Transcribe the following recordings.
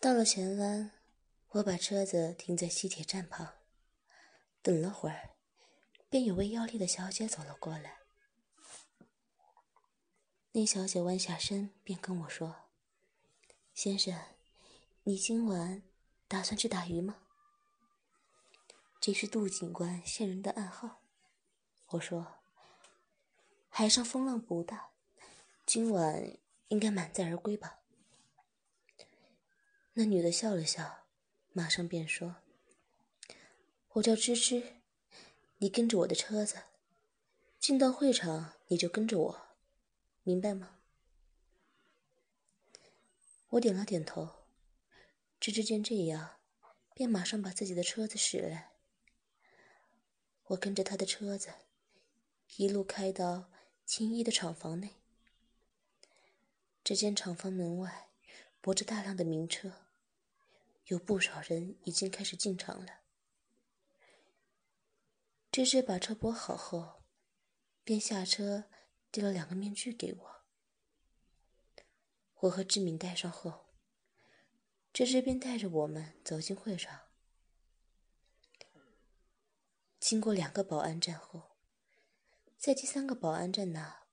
到了荃湾，我把车子停在西铁站旁，等了会儿，便有位要丽的小姐走了过来。那小姐弯下身便跟我说：“先生，你今晚打算去打鱼吗？”这是杜警官线人的暗号。我说：“海上风浪不大，今晚应该满载而归吧。”那女的笑了笑，马上便说：“我叫芝芝，你跟着我的车子，进到会场你就跟着我，明白吗？”我点了点头。芝芝见这样，便马上把自己的车子驶来。我跟着她的车子，一路开到青衣的厂房内。这间厂房门外泊着大量的名车，有不少人已经开始进场了。芝芝把车泊好后，便下车递了2个面具给我。我和志敏戴上后，芝芝便带着我们走进会场。经过2个保安站后，在第3个保安站那，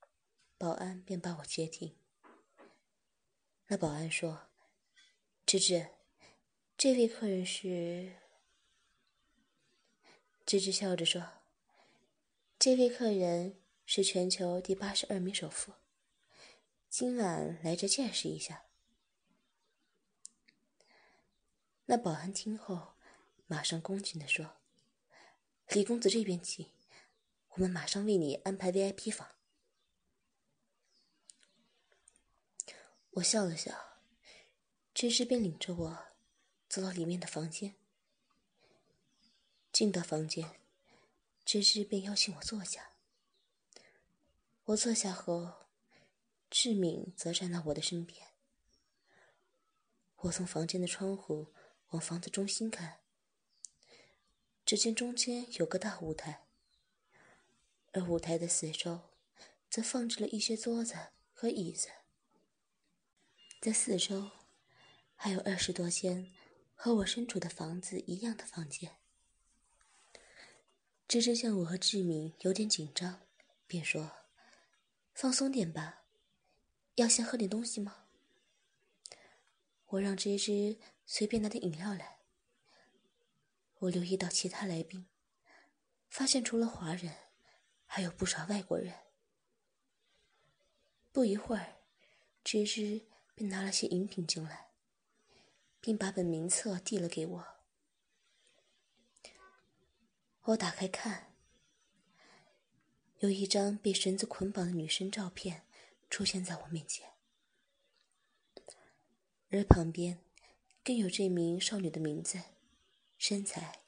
保安便把我接停。那保安说：“芝芝，这位客人是……”芝芝笑着说：“这位客人是全球第82名首富，今晚来这见识一下。”那保安听后，马上恭敬地说：“李公子这边请，我们马上为你安排 VIP 房。”我笑了笑，芝芝便领着我走到里面的房间。进到房间，芝芝便邀请我坐下。我坐下后，志敏则站到我的身边。我从房间的窗户往房子中心看，只见中间有个大舞台，而舞台的四周则放置了一些桌子和椅子。在四周还有20多间和我身处的房子一样的房间。芝芝见我和志敏有点紧张，便说：“放松点吧，要先喝点东西吗？”我让芝芝随便拿点饮料来。我留意到其他来宾，发现除了华人，还有不少外国人。不一会儿，芝芝便拿了些饮品进来，并把本名册递了给我。我打开看，有一张被绳子捆绑的女生照片出现在我面前，而旁边更有这名少女的名字、身材、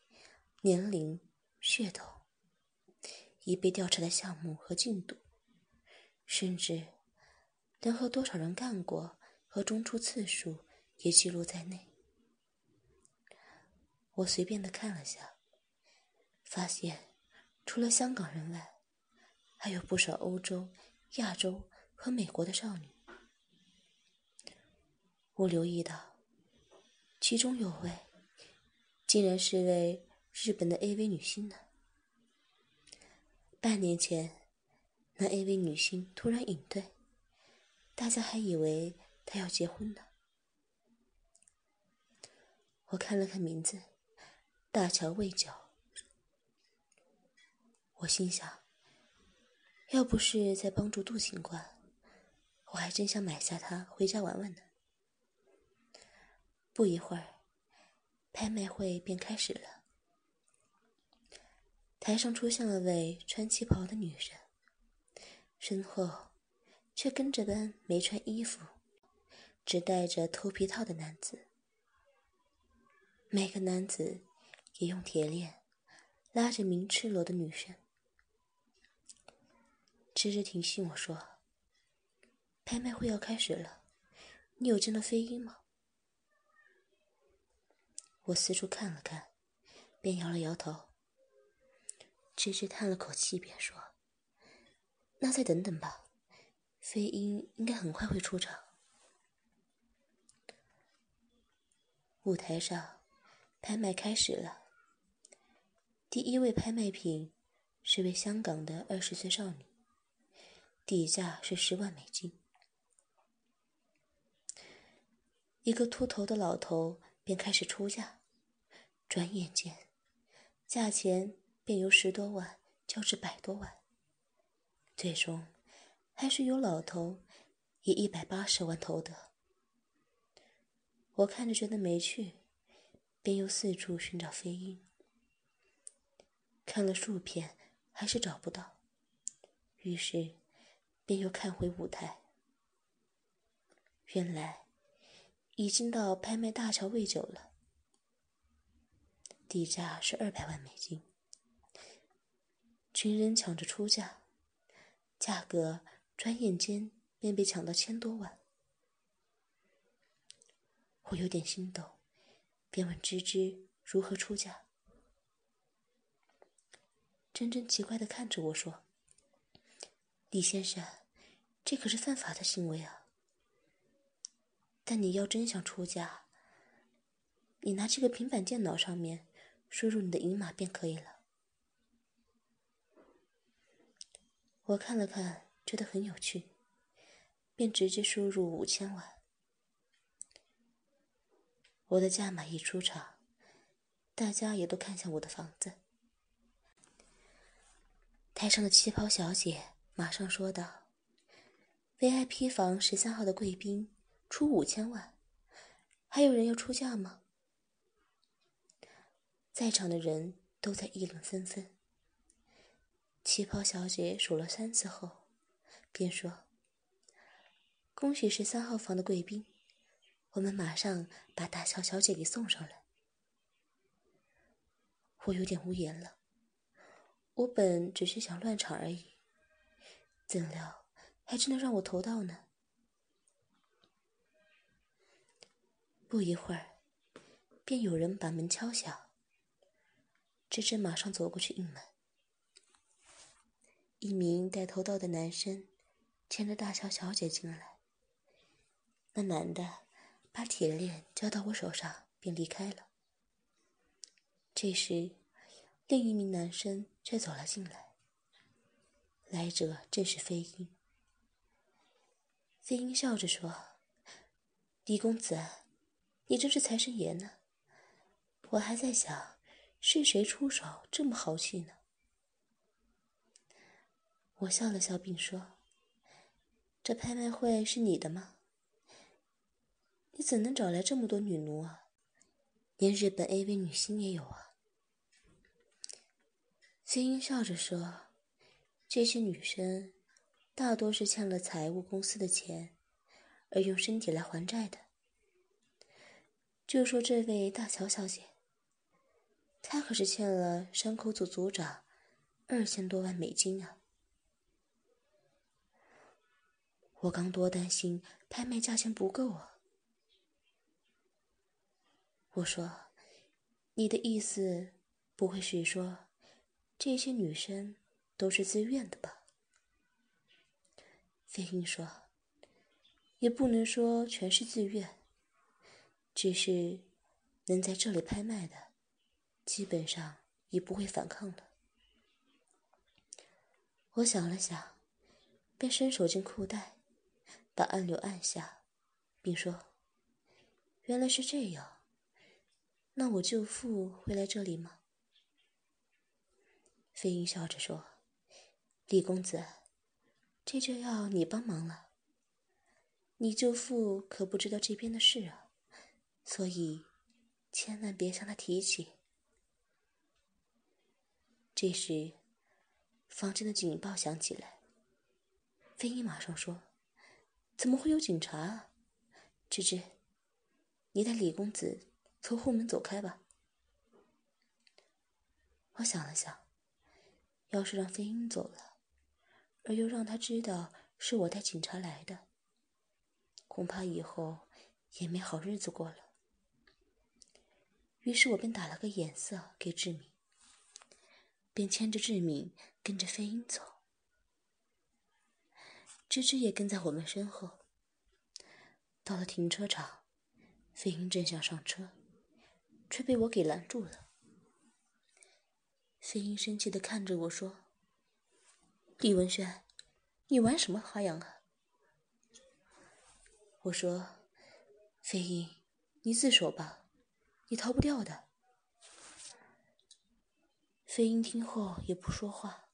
年龄、血统、已被调查的项目和进度，甚至连和多少人干过和中出次数也记录在内。我随便的看了下，发现除了香港人外，还有不少欧洲、亚洲和美国的少女。我留意到其中有位竟然是位日本的 AV 女星呢。半年前，那 AV 女星突然隐退，大家还以为她要结婚呢。我看了看名字，大乔未久。我心想，要不是在帮助杜警官，我还真想买下它回家玩玩呢。不一会儿，拍卖会便开始了。台上出现了位穿旗袍的女人，身后却跟着班没穿衣服、只戴着头皮套的男子。每个男子也用铁链拉着名赤裸的女生。芝芝提醒我说：“拍卖会要开始了，你有见到飞鹰吗？”我四处看了看，便摇了摇头。芝芝叹了口气，便说：“那再等等吧，飞鹰应该很快会出场。”舞台上，拍卖开始了。第一位拍卖品是位香港的20岁少女，底价是10万美金。一个秃头的老头便开始出价，转眼间，价钱便由10多万交至100多万，最终还是由老头以180万投得。我看着觉得没趣，便又四处寻找飞鹰，看了数遍还是找不到，于是便又看回舞台。原来已经到拍卖大潮未久了，底价是200万美金。群人抢着出价，价格转眼间便被抢到1000多万。我有点心动，便问芝芝如何出价。珍珍奇怪地看着我说：“李先生，这可是犯法的行为啊！但你要真想出价，你拿这个平板电脑上面输入你的银码便可以了。”我看了看，觉得很有趣，便直接输入5000万。我的价码一出场，大家也都看向我的房子。台上的旗袍小姐马上说道 ：“VIP 房13号的贵宾出5000万，还有人要出价吗？”在场的人都在议论纷纷。旗袍小姐数了3次后，便说：“恭喜13号房的贵宾，我们马上把大乔小姐给送上来。”我有点无言了，我本只是想乱场而已，怎料还真的让我投到呢。不一会儿，便有人把门敲响，芝芝马上走过去应门。一名带头套的男生牵着大乔小姐进来，那男的把铁链交到我手上便离开了。这时另一名男生却走了进来，来者正是飞鹰。飞鹰笑着说：“李公子，你真是财神爷呢，我还在想是谁出手这么豪气呢。”我笑了笑并说：“这拍卖会是你的吗？你怎能找来这么多女奴啊？连日本 AV 女星也有啊。”飞鹰笑着说：“这些女生大多是欠了财务公司的钱，而用身体来还债的。就说这位大乔小姐，她可是欠了山口组组长2000多万美金啊。”我刚多担心拍卖价钱不够啊。我说：“你的意思不会是说这些女生都是自愿的吧？”飞鹰说：“也不能说全是自愿，只是能在这里拍卖的，基本上也不会反抗了。”我想了想，便伸手进裤袋，把按钮按下，并说：“原来是这样，那我舅父会来这里吗？”飞鹰笑着说：“李公子，这就要你帮忙了。你舅父可不知道这边的事啊，所以千万别向他提起。”这时，房间的警报响起来，飞鹰马上说：“怎么会有警察啊？芝芝，你带李公子从后门走开吧。”我想了想，要是让飞鹰走了，而又让他知道是我带警察来的，恐怕以后也没好日子过了。于是我便打了个眼色给志明，便牵着志明跟着飞鹰走。芝芝也跟在我们身后。到了停车场，飞鹰正想上车，却被我给拦住了。飞鹰生气地看着我说：“李文轩，你玩什么花样啊？”我说：“飞鹰，你自首吧，你逃不掉的。”飞鹰听后也不说话，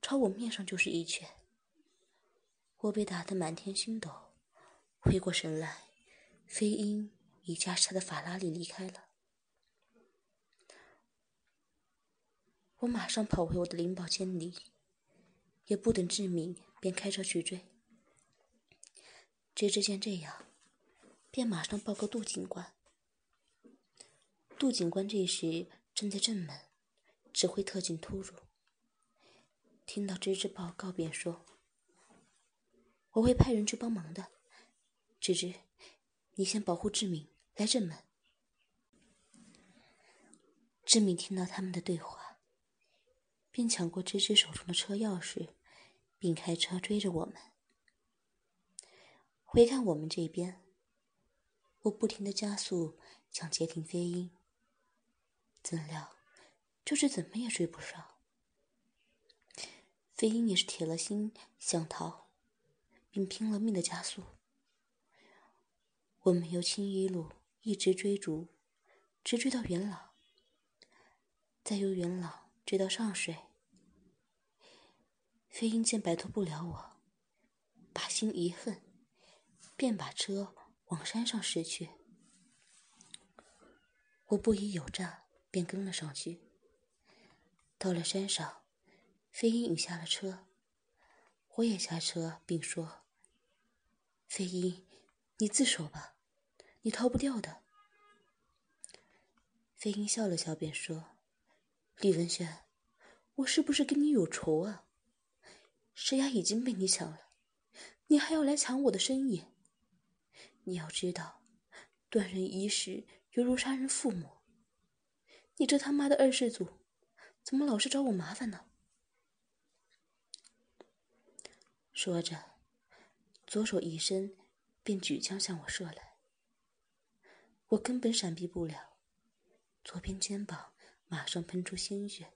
朝我面上就是一拳。我被打得满天星斗，回过神来，飞鹰已驾驶他的法拉利离开了。我马上跑回我的灵宝千里，也不等志明，便开车去追。追之见这样，便马上报告杜警官。杜警官这时正在正门指挥特警突入，听到芝芝报告便说：“我会派人去帮忙的，芝芝，你先保护志明，来正门。”志明听到他们的对话，便抢过芝芝手中的车钥匙，并开车追着我们。回看我们这边，我不停地加速想截停飞鹰，怎料就是怎么也追不上。飞鹰也是铁了心想逃，并拼了命的加速。我们由青衣路一直追逐，直追到元朗，再由元朗追到上水。飞鹰见摆脱不了我，把心一横，便把车往山上驶去。我不疑有诈，便跟了上去。到了山上，飞鹰已下了车，我也下车，并说：“飞鹰，你自首吧，你逃不掉的。”飞鹰笑了笑，便说：“李文轩，我是不是跟你有仇啊？石崖已经被你抢了，你还要来抢我的生意？你要知道，断人衣食犹如杀人父母。你这他妈的二世祖，怎么老是找我麻烦呢？”说着，左手一伸，便举枪向我射来。我根本闪避不了，左边肩膀马上喷出鲜血，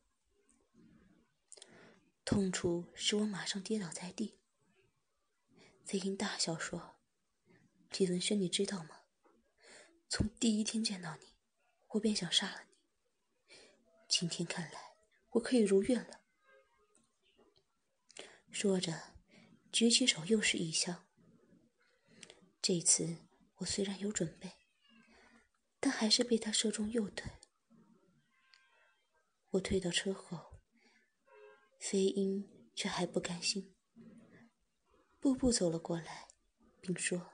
痛楚使我马上跌倒在地。飞鹰大笑说：“李文轩，你知道吗？从第一天见到你，我便想杀了你。今天看来，我可以如愿了。”说着，举起手又是一枪。这次我虽然有准备，但还是被他射中右腿。我退到车后，飞鹰却还不甘心，步步走了过来，并说：“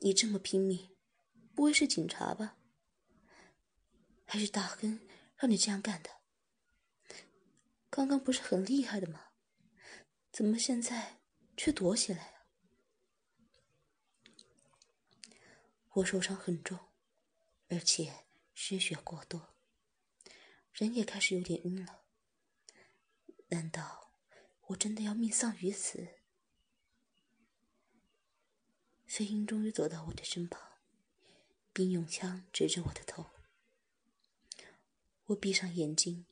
你这么拼命，不会是警察吧？还是大亨让你这样干的？刚刚不是很厉害的吗？怎么现在却躲起来啊？”我受伤很重，而且失血过多，人也开始有点晕了。难道我真的要命丧于此？飞鹰终于走到我的身旁，并用枪指着我的头。我闭上眼睛，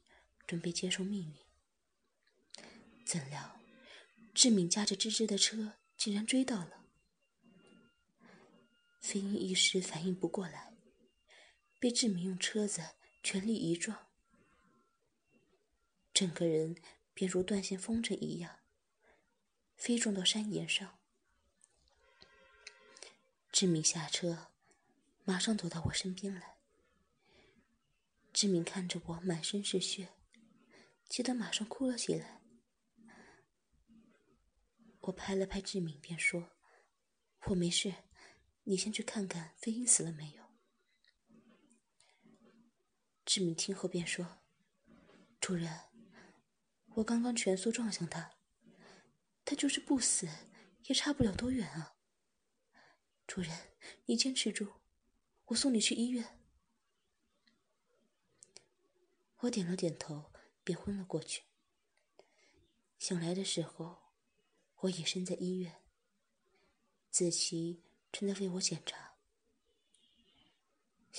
准备接受命运。怎料，志敏驾着芝芝的车竟然追到了。飞鹰一时反应不过来，被志敏用车子全力一撞，整个人便如断线风筝一样，飞撞到山岩上。志敏下车，马上走到我身边来。志敏看着我满身是血，气得马上哭了起来。我拍了拍志敏，便说：“我没事，你先去看看飞鹰死了没有。”志敏听后便说：“主人，我刚刚全速撞向他，他就是不死，也差不了多远啊。主人，你坚持住，我送你去医院。”我点了点头，便昏了过去。醒来的时候，我已身在医院，子琪正在为我检查。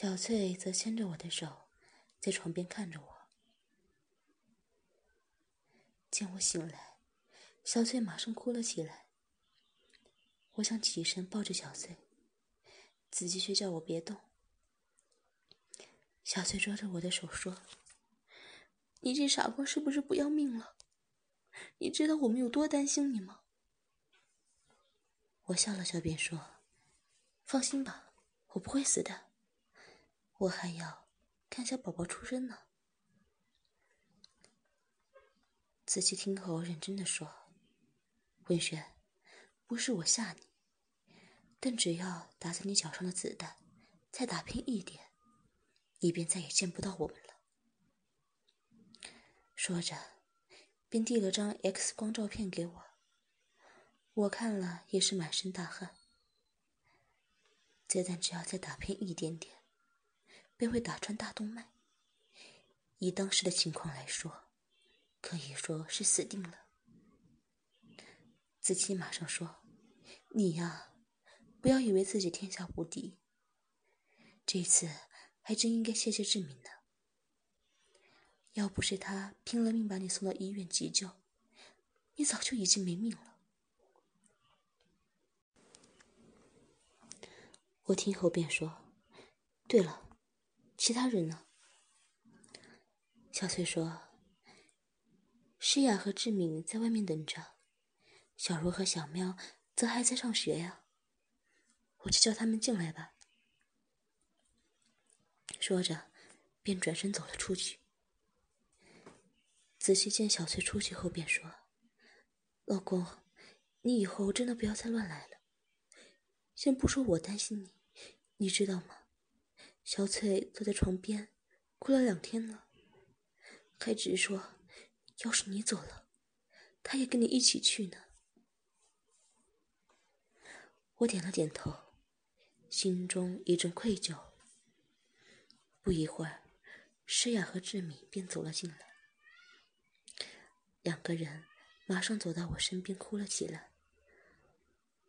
小翠则牵着我的手，在床边看着我。见我醒来，小翠马上哭了起来。我想起身抱着小翠，子骥却叫我别动。小翠抓着我的手说：“你这傻瓜是不是不要命了？你知道我们有多担心你吗？”我笑了笑便说：“放心吧，我不会死的，我还要看小宝宝出生呢。”子骥听后认真地说：“文轩，不是我吓你，但只要打在你脚上的子弹再打偏一点，你便再也见不到我们了。”说着便递了张 X 光照片给我，我看了也是满身大汗。子弹只要再打偏一点点，便会打穿大动脉，以当时的情况来说，可以说是死定了。子骥马上说：“你呀，不要以为自己天下无敌，这次还真应该谢谢志明呢。要不是他拼了命把你送到医院急救，你早就已经没命了。”我听后便说：“对了，其他人呢？”小翠说：“诗雅和志敏在外面等着，小茹和小喵则还在上学呀，我去叫他们进来吧。”说着便转身走了出去。子骥见小翠出去后便说：“老公，你以后真的不要再乱来了。先不说我担心你，你知道吗？小翠坐在床边哭了2天了，还直说要是你走了，她也跟你一起去呢。”我点了点头，心中一阵愧疚。不一会儿，诗雅和志敏便走了进来，2个人马上走到我身边哭了起来。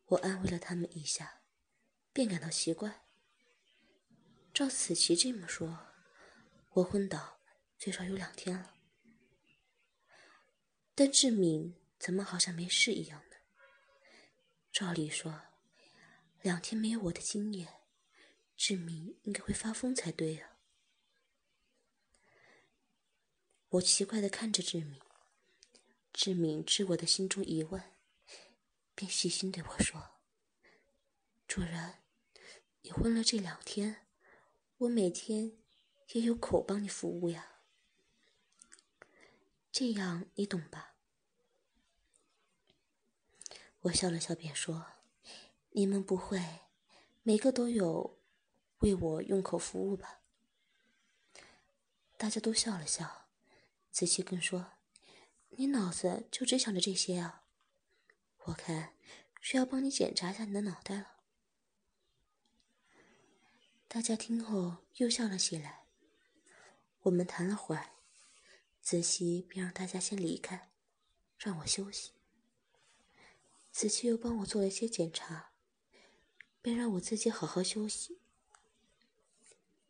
我安慰了他们一下，便感到奇怪。照子骥这么说，我昏倒最少有2天了，但志敏怎么好像没事一样呢？照理说，2天没有我的经验，志敏应该会发疯才对啊。我奇怪地看着志敏，志敏知我的心中疑问，便细心对我说：“主人，你昏了这2天，我每天也有口帮你服务呀，这样你懂吧？”我笑了笑便说：“你们不会每个都有为我用口服务吧？”大家都笑了笑，子骥更说：“你脑子就只想着这些啊，我看需要帮你检查一下你的脑袋了。”大家听后又笑了起来。我们谈了会儿，子骥便让大家先离开，让我休息。子骥又帮我做了一些检查，便让我自己好好休息。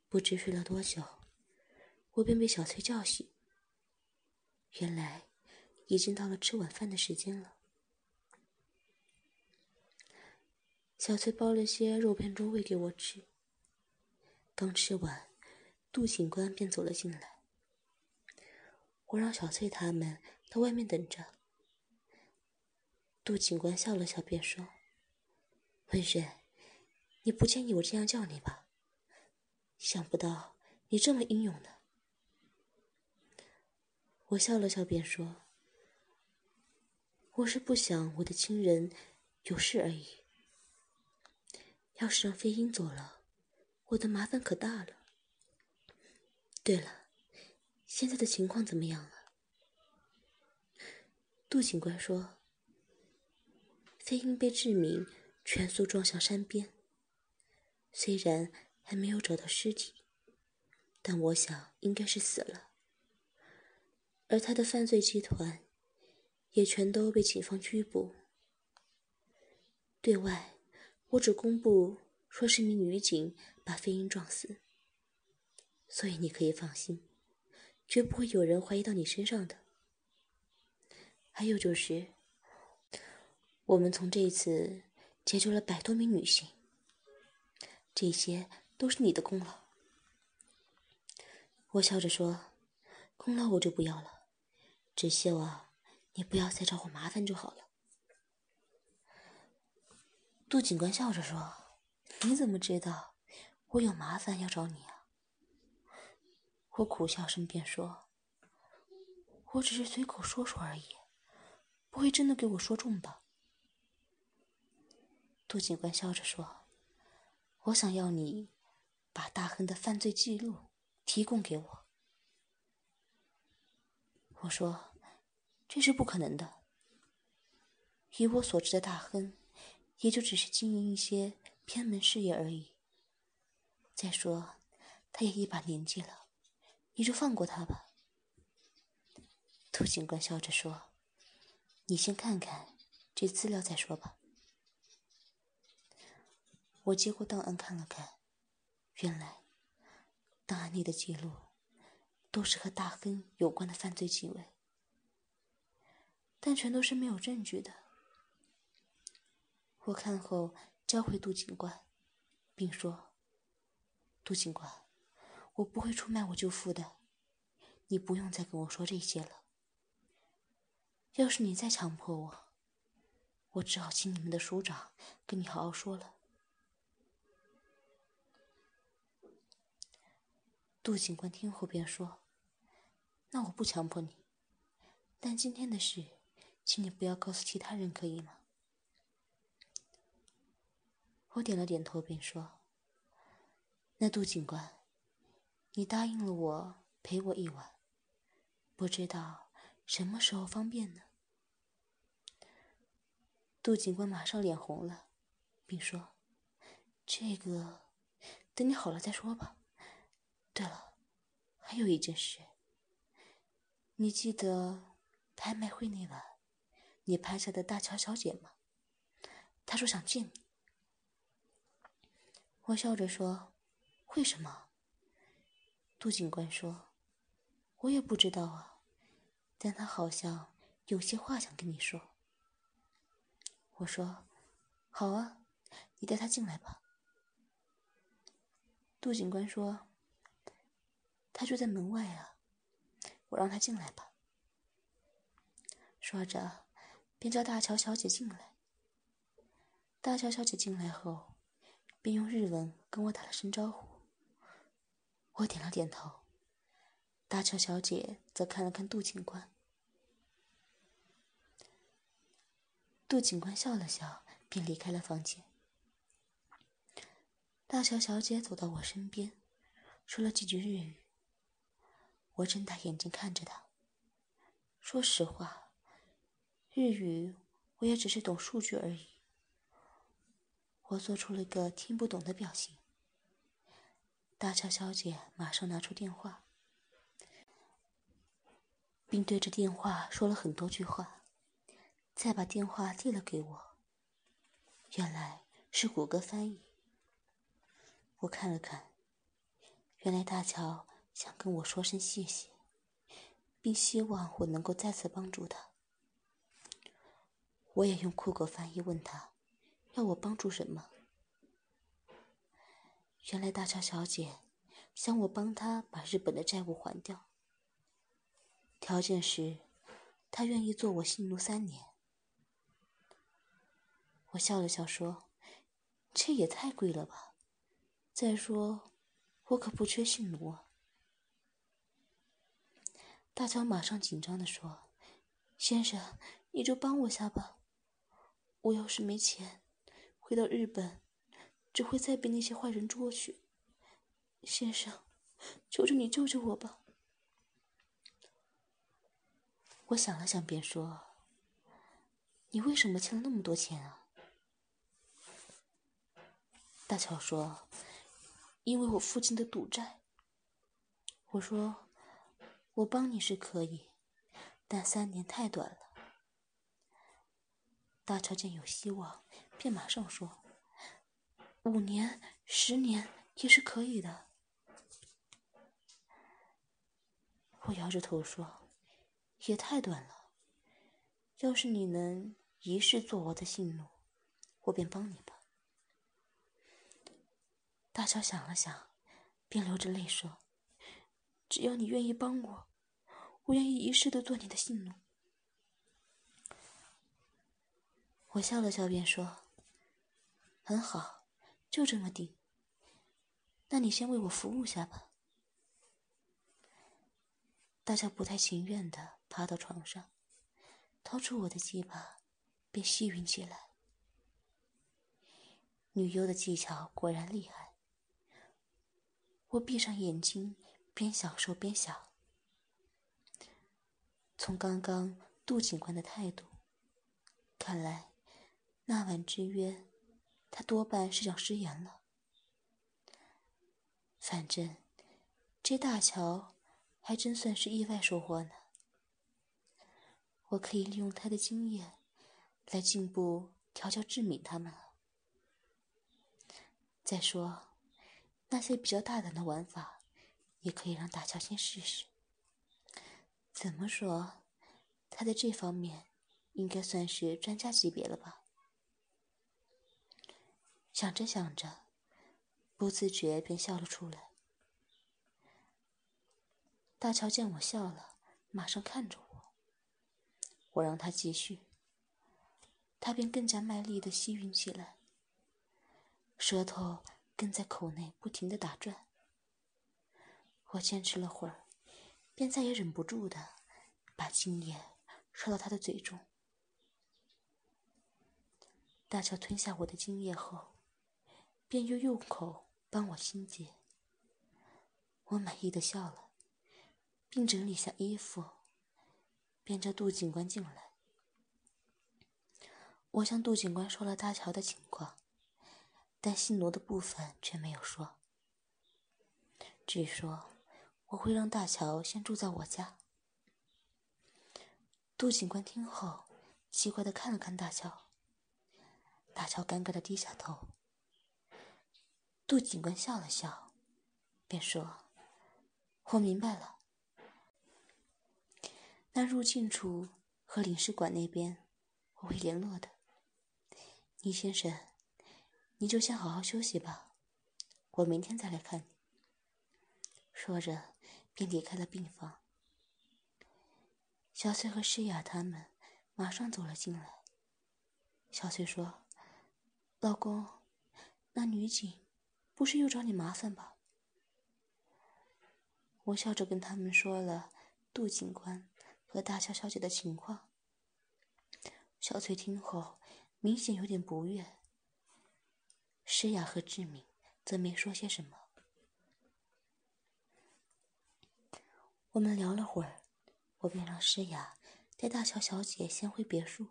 不知睡了多久，我便被小翠叫醒，原来已经到了吃晚饭的时间了。小翠包了些肉片粥喂给我吃，刚吃完，杜警官便走了进来。我让小翠他们到外面等着。杜警官笑了笑便说：“文轩，你不介意我这样叫你吧？想不到你这么英勇呢。”我笑了笑便说：“我是不想我的亲人有事而已，要是让飞鹰走了，我的麻烦可大了。对了，现在的情况怎么样啊？”杜警官说：“飞鹰被志明全速撞向山边，虽然还没有找到尸体，但我想应该是死了。而他的犯罪集团也全都被警方拘捕。对外我只公布说是名女警把飞鹰撞死，所以你可以放心，绝不会有人怀疑到你身上的。还有就是，我们从这一次解救了100多名女性，这些都是你的功劳。我笑着说，功劳我就不要了，只希望你不要再找我麻烦就好了。杜警官笑着说，你怎么知道我有麻烦要找你啊？我苦笑声便说，我只是随口说说而已，不会真的给我说中吧？杜警官笑着说，我想要你把大亨的犯罪记录提供给我。我说，这是不可能的，以我所知的大亨也就只是经营一些偏门事业而已，再说他也一把年纪了，你就放过他吧。杜警官笑着说，你先看看这资料再说吧。我接过档案看了看，原来档案内的记录都是和大亨有关的犯罪行为，但全都是没有证据的。我看后交回杜警官，并说，杜警官，我不会出卖我舅父的，你不用再跟我说这些了。要是你再强迫我，我只好请你们的署长跟你好好说了。杜警官听后便说，那我不强迫你，但今天的事请你不要告诉其他人，可以吗？我点了点头便说，那杜警官，你答应了我陪我一晚，不知道什么时候方便呢？杜警官马上脸红了，并说，这个等你好了再说吧。对了，还有一件事，你记得拍卖会那晚你拍下的大乔小姐吗？她说想见你。我笑着说，为什么？杜警官说，我也不知道啊，但她好像有些话想跟你说。我说，好啊，你带她进来吧。杜警官说，他就在门外啊，我让他进来吧。说着便叫大乔小姐进来。大乔小姐进来后便用日文跟我打了声招呼，我点了点头。大乔小姐则看了看杜警官，杜警官笑了笑便离开了房间。大乔小姐走到我身边说了几句日语，我睁大眼睛看着他。说实话，日语我也只是懂数据而已。我做出了一个听不懂的表情。大乔小姐马上拿出电话，并对着电话说了很多句话，再把电话递了给我。原来是谷歌翻译。我看了看，原来大乔想跟我说声谢谢，并希望我能够再次帮助他。我也用酷狗翻译问他要我帮助什么。原来大乔小姐想我帮她把日本的债务还掉，条件是她愿意做我性奴3年。我笑了笑说，这也太贵了吧，再说我可不缺性奴啊。大乔马上紧张地说，先生，你就帮我下吧，我要是没钱回到日本只会再被那些坏人捉去，先生，求求你救救我吧。我想了想便说，你为什么欠了那么多钱啊？大乔说，因为我父亲的赌债。我说，我帮你是可以，但3年太短了。大乔见有希望便马上说，5年、10年也是可以的。我摇着头说：“也太短了，要是你能一世做我的性奴，我便帮你吧。”大乔想了想，便流着泪说：“只要你愿意帮我，我愿意一世的做你的性奴。”我笑了笑便说：“很好，就这么定。那你先为我服务下吧。”大乔不太情愿的爬到床上，掏出我的鸡巴，便吸吮起来。女优的技巧果然厉害，我闭上眼睛，边享受边想，从刚刚杜警官的态度看来，那晚之约他多半是想食言了。反正这大乔还真算是意外收获呢，我可以利用他的经验来进步调教志敏他们了。再说那些比较大胆的玩法也可以让大乔先试试，怎么说他在这方面应该算是专家级别了吧。想着想着，不自觉便笑了出来。大乔见我笑了，马上看着我，我让他继续，他便更加卖力的吸吮起来，舌头跟在口内不停的打转。我坚持了会儿，便再也忍不住的把精液射到他的嘴中。大乔吞下我的精液后，便又用口帮我清洁。我满意的笑了，并整理下衣服，便叫杜警官进来。我向杜警官说了大乔的情况，但性奴的部分却没有说，只说我会让大乔先住在我家。杜警官听后奇怪的看了看大乔，大乔尴尬的低下头。杜警官笑了笑，便说：“我明白了，那入境处和领事馆那边我会联络的。倪先生，你就先好好休息吧，我明天再来看你。”说着便离开了病房。小翠和诗雅他们马上走了进来。小翠说：“老公，那女警不是又找你麻烦吧？”我笑着跟他们说了杜警官和大乔小姐的情况。小翠听后明显有点不悦，诗雅和志敏则没说些什么。我们聊了会儿，我便让诗雅带大乔小姐先回别墅，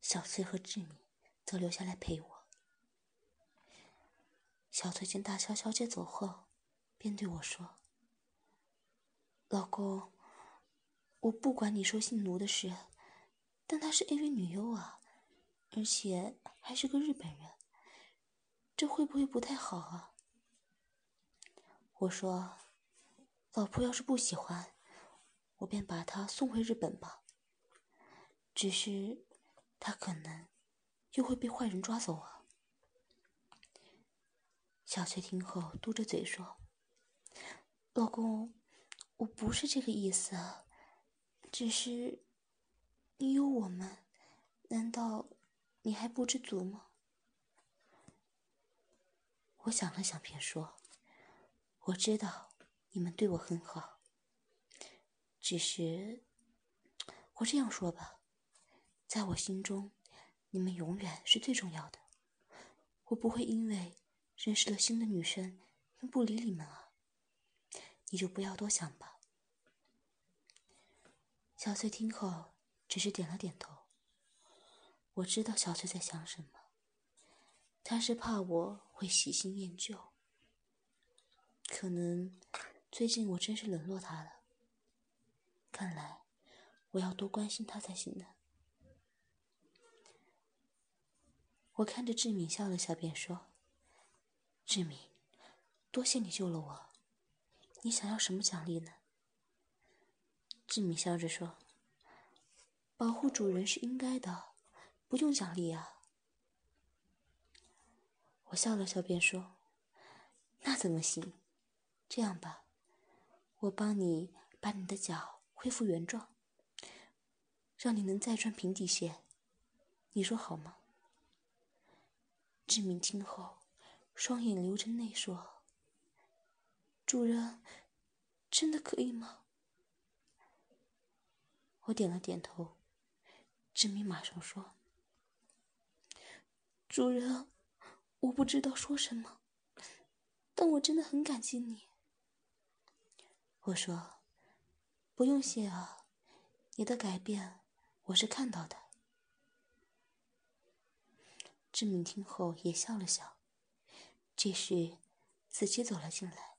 小翠和志敏则留下来陪我。小翠见大乔小姐走后，便对我说：“老公，我不管你说性奴的事，但她是 AV 女优啊，而且还是个日本人，这会不会不太好啊？”我说：“老婆要是不喜欢，我便把她送回日本吧，只是她可能又会被坏人抓走啊。”小翠听后嘟着嘴说：“老公，我不是这个意思啊，只是你有我们，难道你还不知足吗？”我想了想便说：“我知道你们对我很好，只是我这样说吧，在我心中你们永远是最重要的，我不会因为认识了新的女生便不理你们啊，你就不要多想吧。”小翠听后只是点了点头。我知道小翠在想什么，她是怕我会喜新厌旧，可能最近我真是冷落她了，看来我要多关心她才行的。我看着志敏笑了笑便说：“志敏，多谢你救了我，你想要什么奖励呢？”志敏笑着说：“保护主人是应该的，不用奖励啊。”我笑了笑便说：“那怎么行？这样吧，我帮你把你的脚恢复原状，让你能再穿平底鞋，你说好吗？”志敏听后，双眼流着泪说：“主人，真的可以吗？”我点了点头。志敏马上说：“主人，我不知道说什么，但我真的很感激你。”我说：“不用谢啊，你的改变我是看到的。”志敏听后也笑了笑。这时，子琪走了进来。